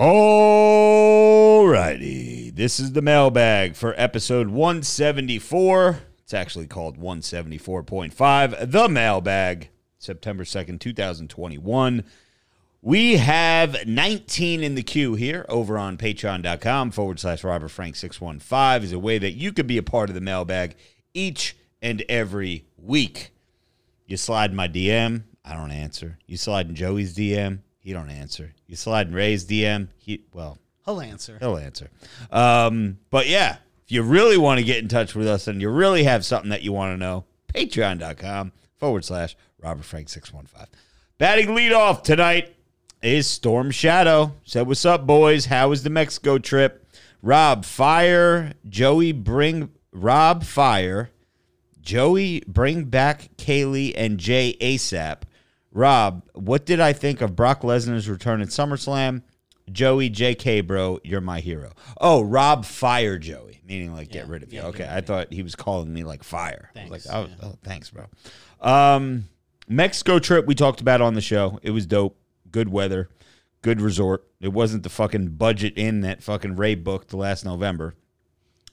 Alrighty, this is the mailbag for episode 174. It's actually called 174.5, the mailbag, September 2nd, 2021. We have 19 in the queue here over on patreon.com/RobertFrank615 is a way that you could be a part of the mailbag each and every week. You slide my DM, I don't answer. You slide in Joey's DM, he don't answer. You slide in Ray's DM, he'll answer. He'll answer. But yeah, if you really want to get in touch with us and you really have something that you want to know, patreon.com/RobertFrank615. Batting leadoff tonight is Storm Shadow. Said, what's up, boys? How was the Mexico trip? Joey, bring back Kaylee and Jay ASAP. Rob, what did I think of Brock Lesnar's return at SummerSlam? Joey, JK, bro, you're my hero. Oh, Rob, fire Joey, meaning like get rid of you. Okay, I thought he was calling me like fire. Thanks, I was like, oh, thanks, bro. Mexico trip we talked about on the show. It was dope. Good weather. Good resort. It wasn't the fucking budget inn that fucking Ray booked last November.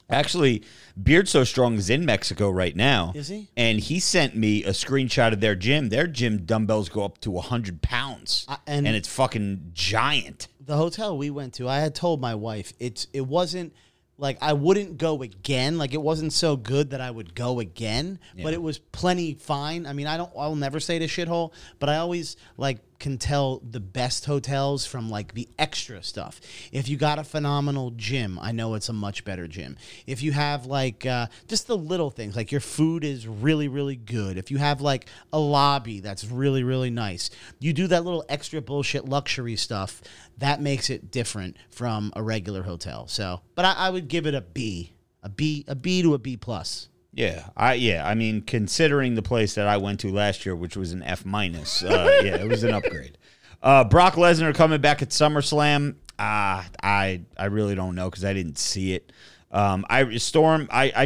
Actually, Beard So Strong is in Mexico right now. Is he? And he sent me a screenshot of their gym. Their gym dumbbells go up to 100 pounds, and it's fucking giant. The hotel we went to, I had told my wife, it wasn't like I wouldn't go again. Like it wasn't so good that I would go again, but it was plenty fine. I mean, I'll never say it a shithole, but I always like can tell the best hotels from like the extra stuff. If you got a phenomenal gym, I know it's a much better gym. If you have like just the little things, like your food is really, really good. If you have like a lobby that's really, really nice, you do that little extra bullshit luxury stuff, that makes it different from a regular hotel. So, but I would give it a B to a B plus. Yeah, I mean, considering the place that I went to last year, which was an F minus, it was an upgrade. Brock Lesnar coming back at SummerSlam, I really don't know because I didn't see it. I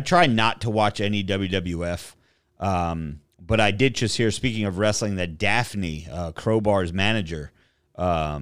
try not to watch any WWF, but I did just hear, speaking of wrestling, that Daphne, Crowbar's manager, I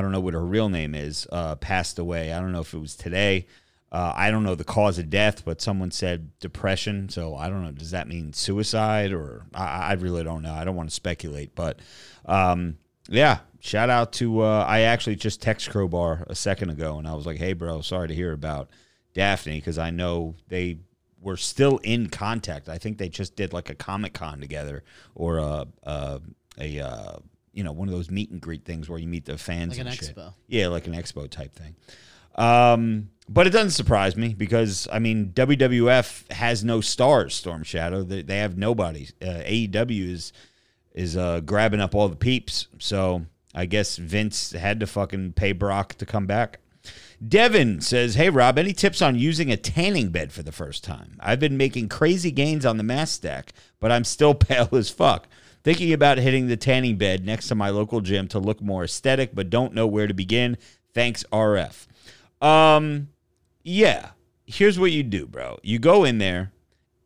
don't know what her real name is, passed away. I don't know if it was today. I don't know the cause of death, but someone said depression. So I don't know. Does that mean suicide? Or I really don't know. I don't want to speculate. But, yeah, shout out to I actually just text Crowbar a second ago, and I was like, hey, bro, sorry to hear about Daphne, because I know they were still in contact. I think they just did like a Comic-Con together or one of those meet and greet things where you meet the fans. Like an expo. Yeah, like an expo type thing. But it doesn't surprise me because, I mean, WWF has no stars, Storm Shadow. They have nobody. AEW is grabbing up all the peeps. So I guess Vince had to fucking pay Brock to come back. Devin says, hey, Rob, any tips on using a tanning bed for the first time? I've been making crazy gains on the mass stack, but I'm still pale as fuck. Thinking about hitting the tanning bed next to my local gym to look more aesthetic, but don't know where to begin. Thanks, RF. Yeah, here's what you do, bro. You go in there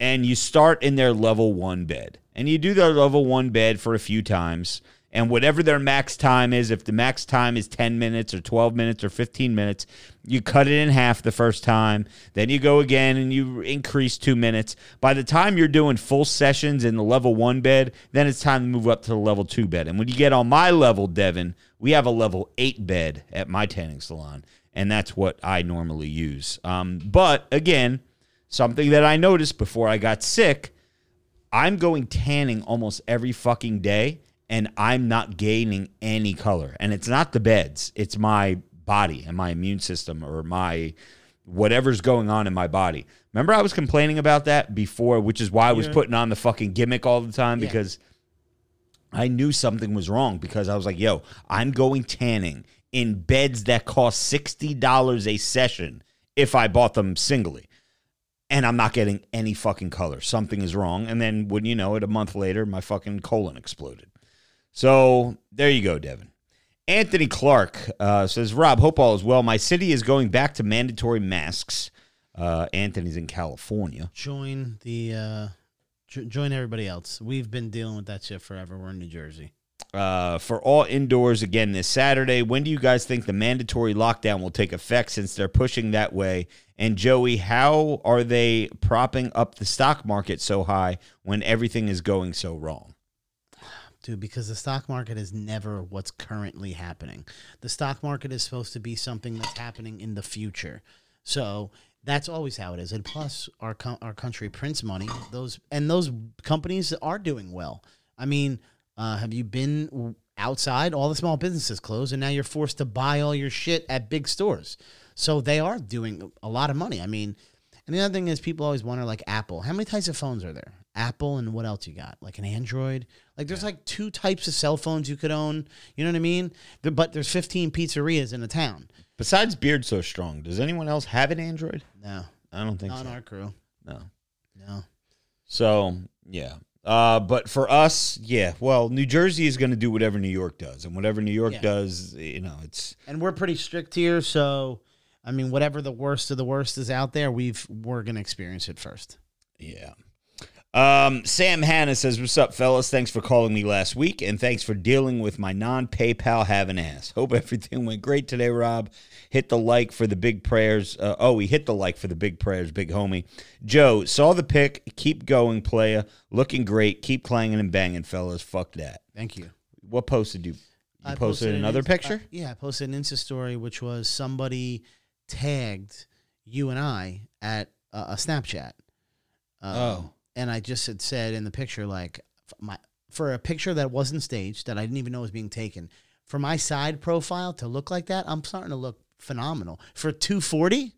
and you start in their level one bed, and you do their level one bed for a few times, and whatever their max time is, if the max time is 10 minutes or 12 minutes or 15 minutes, you cut it in half the first time. Then you go again and you increase 2 minutes. By the time you're doing full sessions in the level one bed, then it's time to move up to the level two bed. And when you get on my level, Devin, we have a level 8 bed at my tanning salon. And that's what I normally use. But, again, something that I noticed before I got sick, I'm going tanning almost every fucking day, and I'm not gaining any color. And it's not the beds. It's my body and my immune system or my whatever's going on in my body. Remember I was complaining about that before, which is why I was putting on the fucking gimmick all the time because I knew something was wrong because I was like, yo, I'm going tanning in beds that cost $60 a session if I bought them singly. And I'm not getting any fucking color. Something is wrong. And then, wouldn't you know it, a month later, my fucking colon exploded. So there you go, Devin. Anthony Clark says, Rob, hope all is well. My city is going back to mandatory masks. Anthony's in California. Join everybody else. We've been dealing with that shit forever. We're in New Jersey. for all indoors again this Saturday. When do you guys think the mandatory lockdown will take effect since they're pushing that way? And Joey, how are they propping up the stock market so high when everything is going so wrong? Dude, because the stock market is never what's currently happening. The stock market is supposed to be something that's happening in the future. So that's always how it is. And plus, our country prints money. Those companies are doing well. I mean, have you been outside? All the small businesses closed, and now you're forced to buy all your shit at big stores. So they are doing a lot of money. I mean, and the other thing is people always wonder, like, Apple. How many types of phones are there? Apple and what else you got? Like an Android? Like there's like two types of cell phones you could own. You know what I mean? But there's 15 pizzerias in a town. Besides Beard So Strong, does anyone else have an Android? No. I don't think so. Not our crew. No. So, yeah. But for us, yeah. Well, New Jersey is going to do whatever New York does. And whatever New York does, you know, it's... And we're pretty strict here, so... I mean, whatever the worst of the worst is out there, we're going to experience it first. Yeah. Sam Hanna says, what's up, fellas? Thanks for calling me last week, and thanks for dealing with my non-PayPal having ass. Hope everything went great today, Rob. Hit the like for the big prayers. He hit the like for the big prayers, big homie. Joe, saw the pick. Keep going, playa. Looking great. Keep clanging and banging, fellas. Fuck that. Thank you. What post did you posted another picture? I posted an Insta story, which was somebody... tagged you and I at a Snapchat. And I just had said in the picture, like, for a picture that wasn't staged, that I didn't even know was being taken, for my side profile to look like that, I'm starting to look phenomenal. For 240,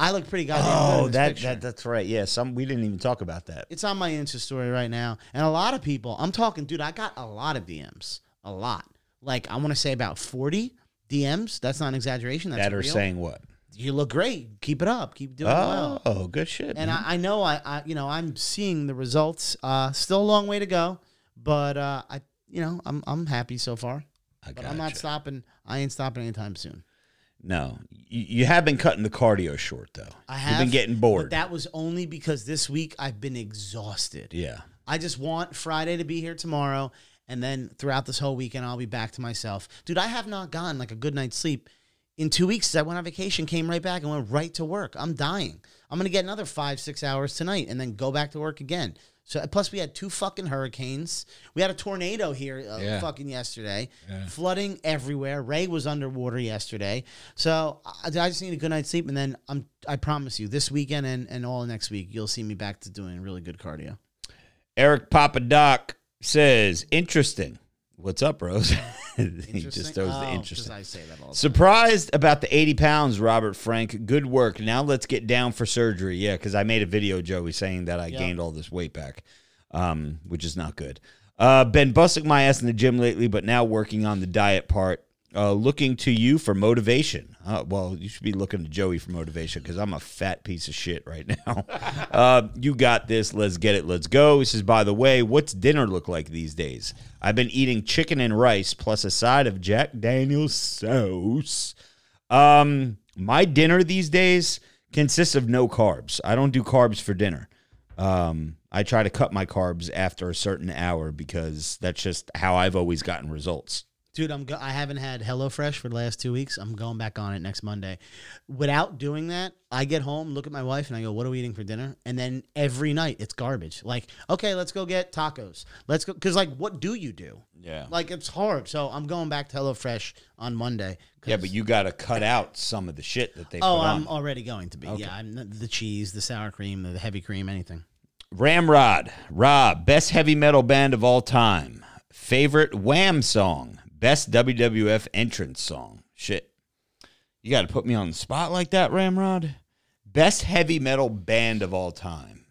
I look pretty goddamn good in this picture. That's right. Yeah, we didn't even talk about that. It's on my Insta story right now. And a lot of people, I'm talking, dude, I got a lot of DMs. A lot. Like, I want to say about 40 DMs. That's not an exaggeration. That's real. That are saying what? You look great. Keep it up. Keep doing well. Oh, good shit. And I know I'm seeing the results. Still a long way to go, but I'm happy so far. I'm not stopping. I ain't stopping anytime soon. No, you have been cutting the cardio short though. I have. You've been getting bored. But that was only because this week I've been exhausted. Yeah. I just want Friday to be here tomorrow, and then throughout this whole weekend I'll be back to myself, dude. I have not gotten like a good night's sleep. In 2 weeks, I went on vacation, came right back, and went right to work. I'm dying. I'm going to get another 5-6 hours tonight and then go back to work again. So plus, we had two fucking hurricanes. We had a tornado here fucking yesterday. Yeah. Flooding everywhere. Ray was underwater yesterday. So I just need a good night's sleep, and then I promise you, this weekend and all next week, you'll see me back to doing really good cardio. Eric Papadoc says, interesting. What's up, Rose? He just throws the interesting. I say that all the Surprised time. About the 80 pounds, Robert Frank. Good work. Now let's get down for surgery. Yeah, because I made a video, Joey, saying that I gained all this weight back, which is not good. Been busting my ass in the gym lately, but now working on the diet part. Looking to you for motivation. Well, you should be looking to Joey for motivation because I'm a fat piece of shit right now. You got this. Let's get it. Let's go. This is, by the way, what's dinner look like these days? I've been eating chicken and rice plus a side of Jack Daniel's sauce. My dinner these days consists of no carbs. I don't do carbs for dinner. I try to cut my carbs after a certain hour because that's just how I've always gotten results. Dude, I haven't had HelloFresh for the last 2 weeks. I'm going back on it next Monday. Without doing that, I get home, look at my wife, and I go, what are we eating for dinner? And then every night, it's garbage. Like, okay, let's go get tacos. Let's go. Because, like, what do you do? Yeah. Like, it's hard. So I'm going back to HelloFresh on Monday. Yeah, but you got to cut out some of the shit that they put on. Oh, I'm already going to be. Okay. Yeah, the cheese, the sour cream, the heavy cream, anything. Ramrod, Rob, best heavy metal band of all time. Favorite Wham song. Best WWF entrance song. Shit. You got to put me on the spot like that, Ramrod. Best heavy metal band of all time.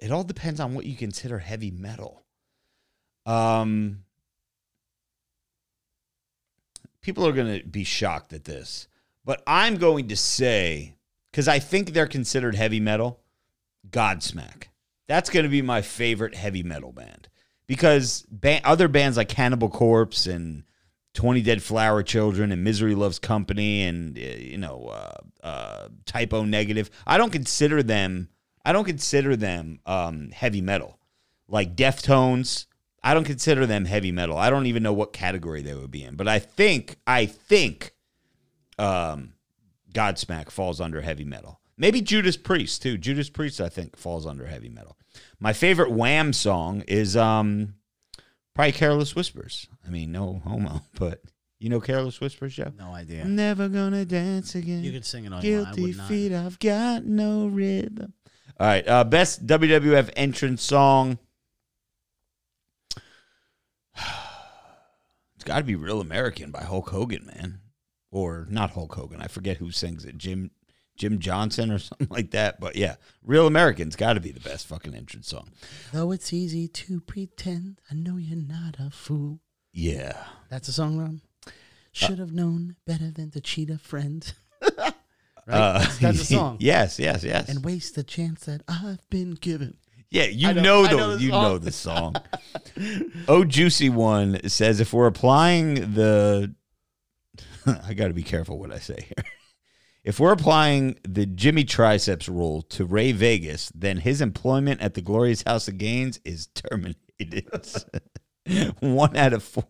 It all depends on what you consider heavy metal. People are going to be shocked at this. But I'm going to say, because I think they're considered heavy metal, Godsmack. That's going to be my favorite heavy metal band. Because other bands like Cannibal Corpse and 20 Dead Flower Children and Misery Loves Company and, Type O Negative, I don't consider them heavy metal. like Deftones. I don't consider them heavy metal. I don't even know what category they would be in. But I think Godsmack falls under heavy metal. Maybe Judas Priest, too. Judas Priest, I think, falls under heavy metal. My favorite Wham song is probably Careless Whispers. I mean, no homo, but you know Careless Whispers, Joe? No idea. I'm never gonna dance again. You could sing it on Guilty I would not. Feet, I've got no rhythm. All right, best WWF entrance song. It's got to be Real American by Hulk Hogan, man. Or not Hulk Hogan. I forget who sings it. Jim Johnson or something like that. But yeah, Real American's got to be the best fucking entrance song. Though it's easy to pretend, I know you're not a fool. Yeah. That's a song, Ron? Should have known better than to cheat a friend. Right? That's a song. Yes. And waste the chance that I've been given. Yeah, you know the song. Oh, Juicy One says, if we're applying the... I got to be careful what I say here. If we're applying the Jimmy Triceps rule to Ray Vegas, then his employment at the Glorious House of Gaines is terminated. 1 out of 4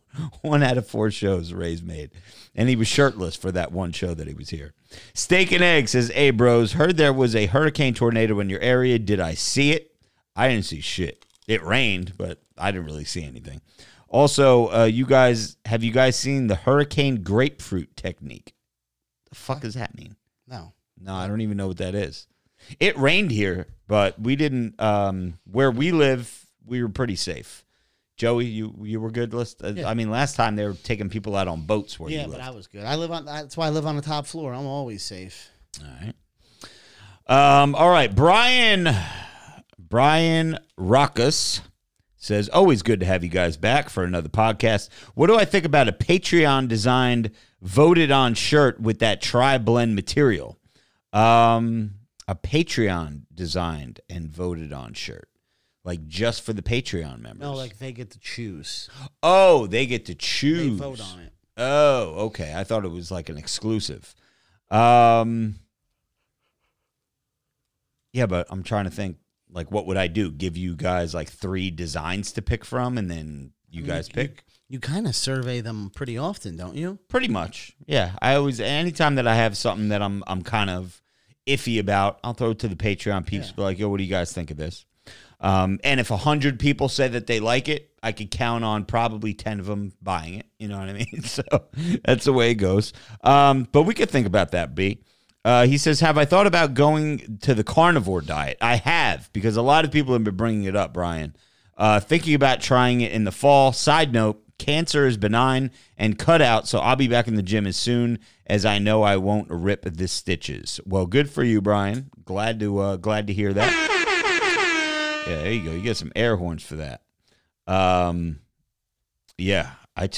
shows Ray's made. And he was shirtless for that one show that he was here. Steak and Egg says, hey, bros, heard there was a hurricane tornado in your area. Did I see it? I didn't see shit. It rained, but I didn't really see anything. Also, have you guys seen the hurricane grapefruit technique? The fuck does that mean? No, I don't even know what that is. It rained here, but we didn't. Where we live, we were pretty safe. Joey, you were good. Yeah. I mean, last time they were taking people out on boats where you lived. But I was good. That's why I live on the top floor. I'm always safe. All right. All right, Brian Rockus says, always good to have you guys back for another podcast. What do I think about a Patreon-designed, voted-on shirt with that tri-blend material? A Patreon-designed and voted-on shirt. Like, just for the Patreon members. No, like, they get to choose. Oh, they get to choose. They vote on it. Oh, okay. I thought it was like an exclusive. Yeah, but I'm trying to think. Like, what would I do? Give you guys, like, 3 designs to pick from, and then you guys pick? You kind of survey them pretty often, don't you? Pretty much, yeah. I always, anytime that I have something that I'm kind of iffy about, I'll throw it to the Patreon peeps, be like, yo, what do you guys think of this? And if 100 people say that they like it, I could count on probably 10 of them buying it. You know what I mean? So that's the way it goes. But we could think about that, B. He says, have I thought about going to the carnivore diet? I have, because a lot of people have been bringing it up, Brian. Thinking about trying it in the fall. Side note, cancer is benign and cut out, so I'll be back in the gym as soon as I know I won't rip the stitches. Well, good for you, Brian. Glad to hear that. Yeah, there you go. You get some air horns for that. Yeah, I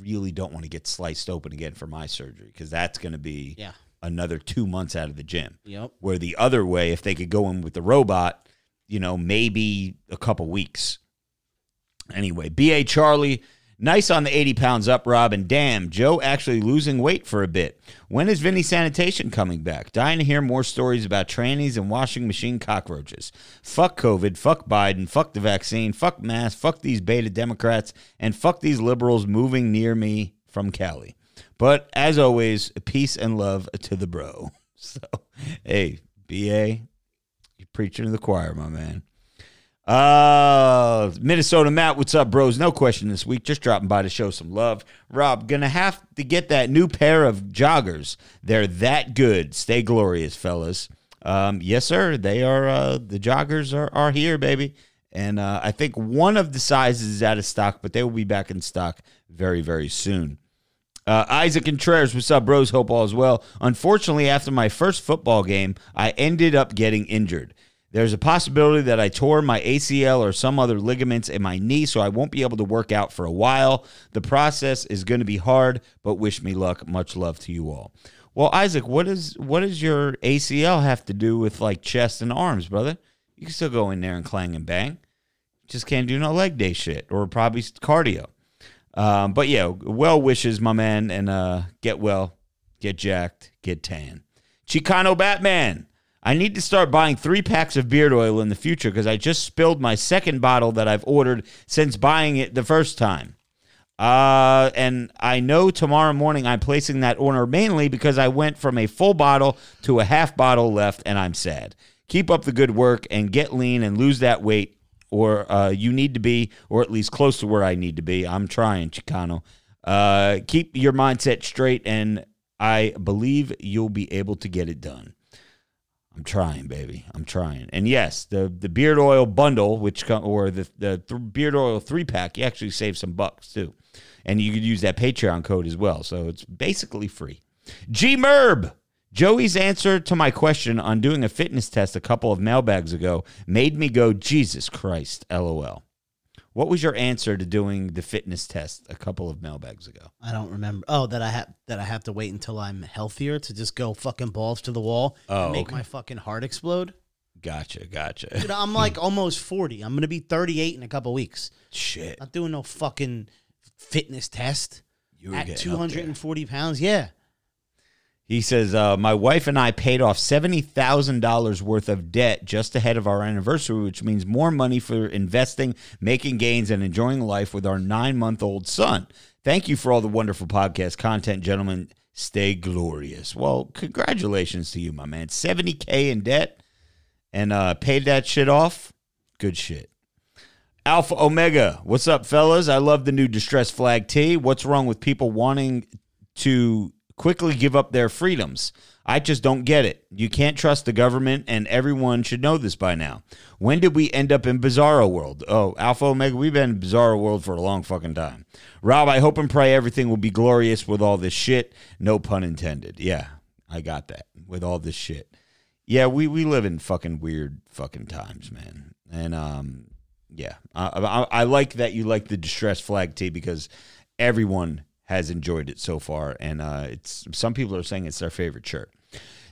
really don't want to get sliced open again for my surgery, because that's going to be... yeah. Another 2 months out of the gym. Yep. Where the other way, if they could go in with the robot, you know, maybe a couple weeks. Anyway, B.A. Charlie, nice on the 80 pounds up, Rob, and damn, Joe actually losing weight for a bit. When is Vinny Sanitation coming back? Dying to hear more stories about trannies and washing machine cockroaches. Fuck COVID, fuck Biden, fuck the vaccine, fuck masks, fuck these beta Democrats, and fuck these liberals moving near me from Cali. But, as always, peace and love to the bro. So, hey, B.A., you're preaching to the choir, my man. Minnesota Matt, what's up, bros? No question this week. Just dropping by to show some love. Rob, gonna have to get that new pair of joggers. They're that good. Stay glorious, fellas. Yes, sir. They are, the joggers are here, baby. And I think one of the sizes is out of stock, but they will be back in stock very, very soon. Isaac Contreras, what's up, bros? Hope all is well. Unfortunately, after my first football game, I ended up getting injured. There's a possibility that I tore my ACL or some other ligaments in my knee, so I won't be able to work out for a while. The process is going to be hard, but wish me luck. Much love to you all. Well, Isaac, what does your ACL have to do with, like, chest and arms, brother? You can still go in there and clang and bang. Just can't do no leg day shit or probably cardio. But yeah, well wishes, my man, and get well, get jacked, get tan. Chicano Batman, I need to start buying 3 packs of beard oil in the future because I just spilled my second bottle that I've ordered since buying it the first time. And I know tomorrow morning I'm placing that order mainly because I went from a full bottle to a half bottle left, and I'm sad. Keep up the good work and get lean and lose that weight, or you need to be, or at least close to where I need to be. I'm trying, Chicano. Keep your mindset straight, and I believe you'll be able to get it done. I'm trying, baby. I'm trying. And yes, the beard oil bundle, which or the beard oil 3-pack, you actually save some bucks too. And you could use that Patreon code as well. So it's basically free. G-Merb, Joey's answer to my question on doing a fitness test a couple of mailbags ago made me go, Jesus Christ, LOL. What was your answer to doing the fitness test a couple of mailbags ago? I don't remember. Oh, that I have to wait until I'm healthier to just go fucking balls to the wall and make my fucking heart explode. Gotcha. Dude, I'm like almost 40. I'm going to be 38 in a couple weeks. Shit. Not doing no fucking fitness test. You were at 240 pounds. Yeah. He says, my wife and I paid off $70,000 worth of debt just ahead of our anniversary, which means more money for investing, making gains, and enjoying life with our 9-month-old son. Thank you for all the wonderful podcast content, gentlemen. Stay glorious. Well, congratulations to you, my man. $70,000 in debt and paid that shit off. Good shit. Alpha Omega, what's up, fellas? I love the new Distress Flag tee. What's wrong with people wanting to quickly give up their freedoms? I just don't get it. You can't trust the government, and everyone should know this by now. When did we end up in Bizarro World? Oh, Alpha Omega, we've been in Bizarro World for a long fucking time. Rob, I hope and pray everything will be glorious with all this shit. No pun intended. Yeah, I got that. With all this shit. Yeah, we live in fucking weird fucking times, man. And, yeah. I like that you like the Distress Flag tee because everyone has enjoyed it so far, and it's some people are saying it's their favorite shirt.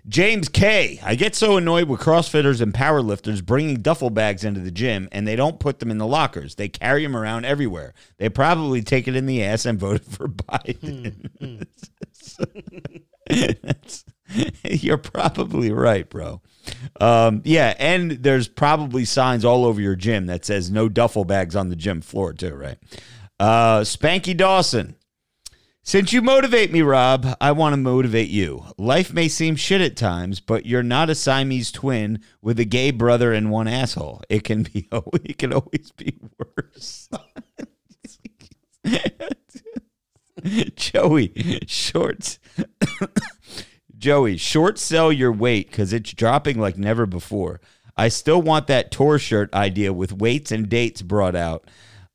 James K. I get so annoyed with CrossFitters and powerlifters bringing duffel bags into the gym, and they don't put them in the lockers. They carry them around everywhere. They probably take it in the ass and voted for Biden. You're probably right, bro. Yeah, and there's probably signs all over your gym that says no duffel bags on the gym floor too, right? Spanky Dawson. Since you motivate me, Rob, I want to motivate you. Life may seem shit at times, but you're not a Siamese twin with a gay brother and one asshole. It can always be worse. Joey, short sell your weight because it's dropping like never before. I still want that tour shirt idea with weights and dates brought out.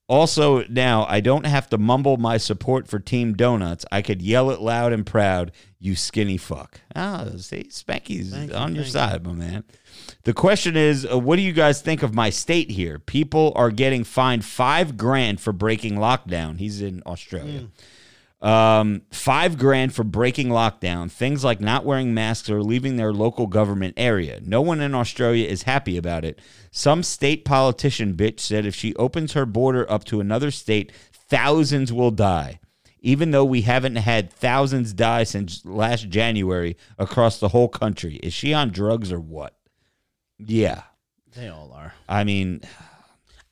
Also, now I don't have to mumble my support for Team Donuts. I could yell it loud and proud, you skinny fuck. Oh, see, Spanky's on your side, my man. The question is, what do you guys think of my state here? People are getting fined $5,000 for breaking lockdown. He's in Australia. $5,000 for breaking lockdown. Things like not wearing masks or leaving their local government area. No one in Australia is happy about it. Some state politician bitch said if she opens her border up to another state, thousands will die. Even though we haven't had thousands die since last January across the whole country. Is she on drugs or what? Yeah. They all are. I mean,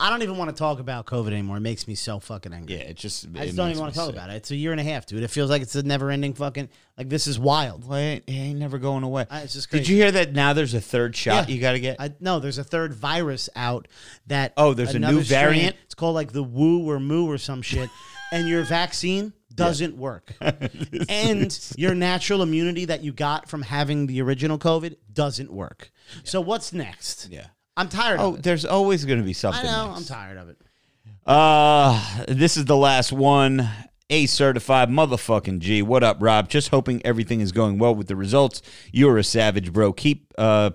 I don't even want to talk about COVID anymore. It makes me so fucking angry. Yeah, I just don't even want to talk about it. It's a year and a half, dude. It feels like it's a never-ending fucking, like, this is wild. Well, it ain't never going away. It's just crazy. Did you hear that now there's a third shot you got to get? No, there's a third virus out that. Oh, there's a new variant? It's called, like, the Woo or Moo or some shit, and your vaccine doesn't work. And your natural immunity that you got from having the original COVID doesn't work. Yeah. So what's next? Yeah. I'm tired of it. Oh, there's always going to be something. I know. Next. I'm tired of it. This is the last one. A certified motherfucking G. What up, Rob? Just hoping everything is going well with the results. You're a savage, bro. Keep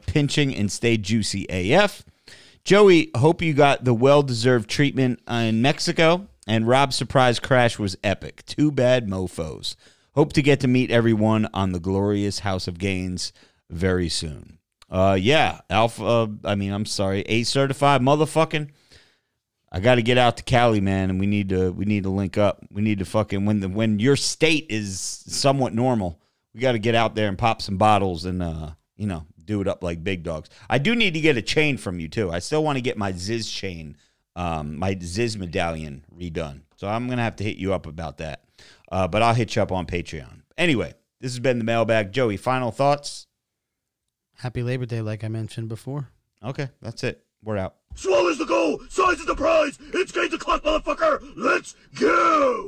pinching and stay juicy AF. Joey, hope you got the well-deserved treatment in Mexico. And Rob's surprise crash was epic. Too bad mofos. Hope to get to meet everyone on the Glorious House of Gaines very soon. Yeah, Alpha, I'm sorry, A certified motherfucking, I got to get out to Cali, man, and we need to link up. We need to fucking, when your state is somewhat normal, we got to get out there and pop some bottles and, do it up like big dogs. I do need to get a chain from you, too. I still want to get my Ziz chain, my Ziz medallion redone. So I'm going to have to hit you up about that. But I'll hit you up on Patreon. Anyway, this has been the mailbag. Joey, final thoughts? Happy Labor Day, like I mentioned before. Okay, that's it. We're out. Swole is the goal. Size is the prize. It's game o'clock, motherfucker. Let's go.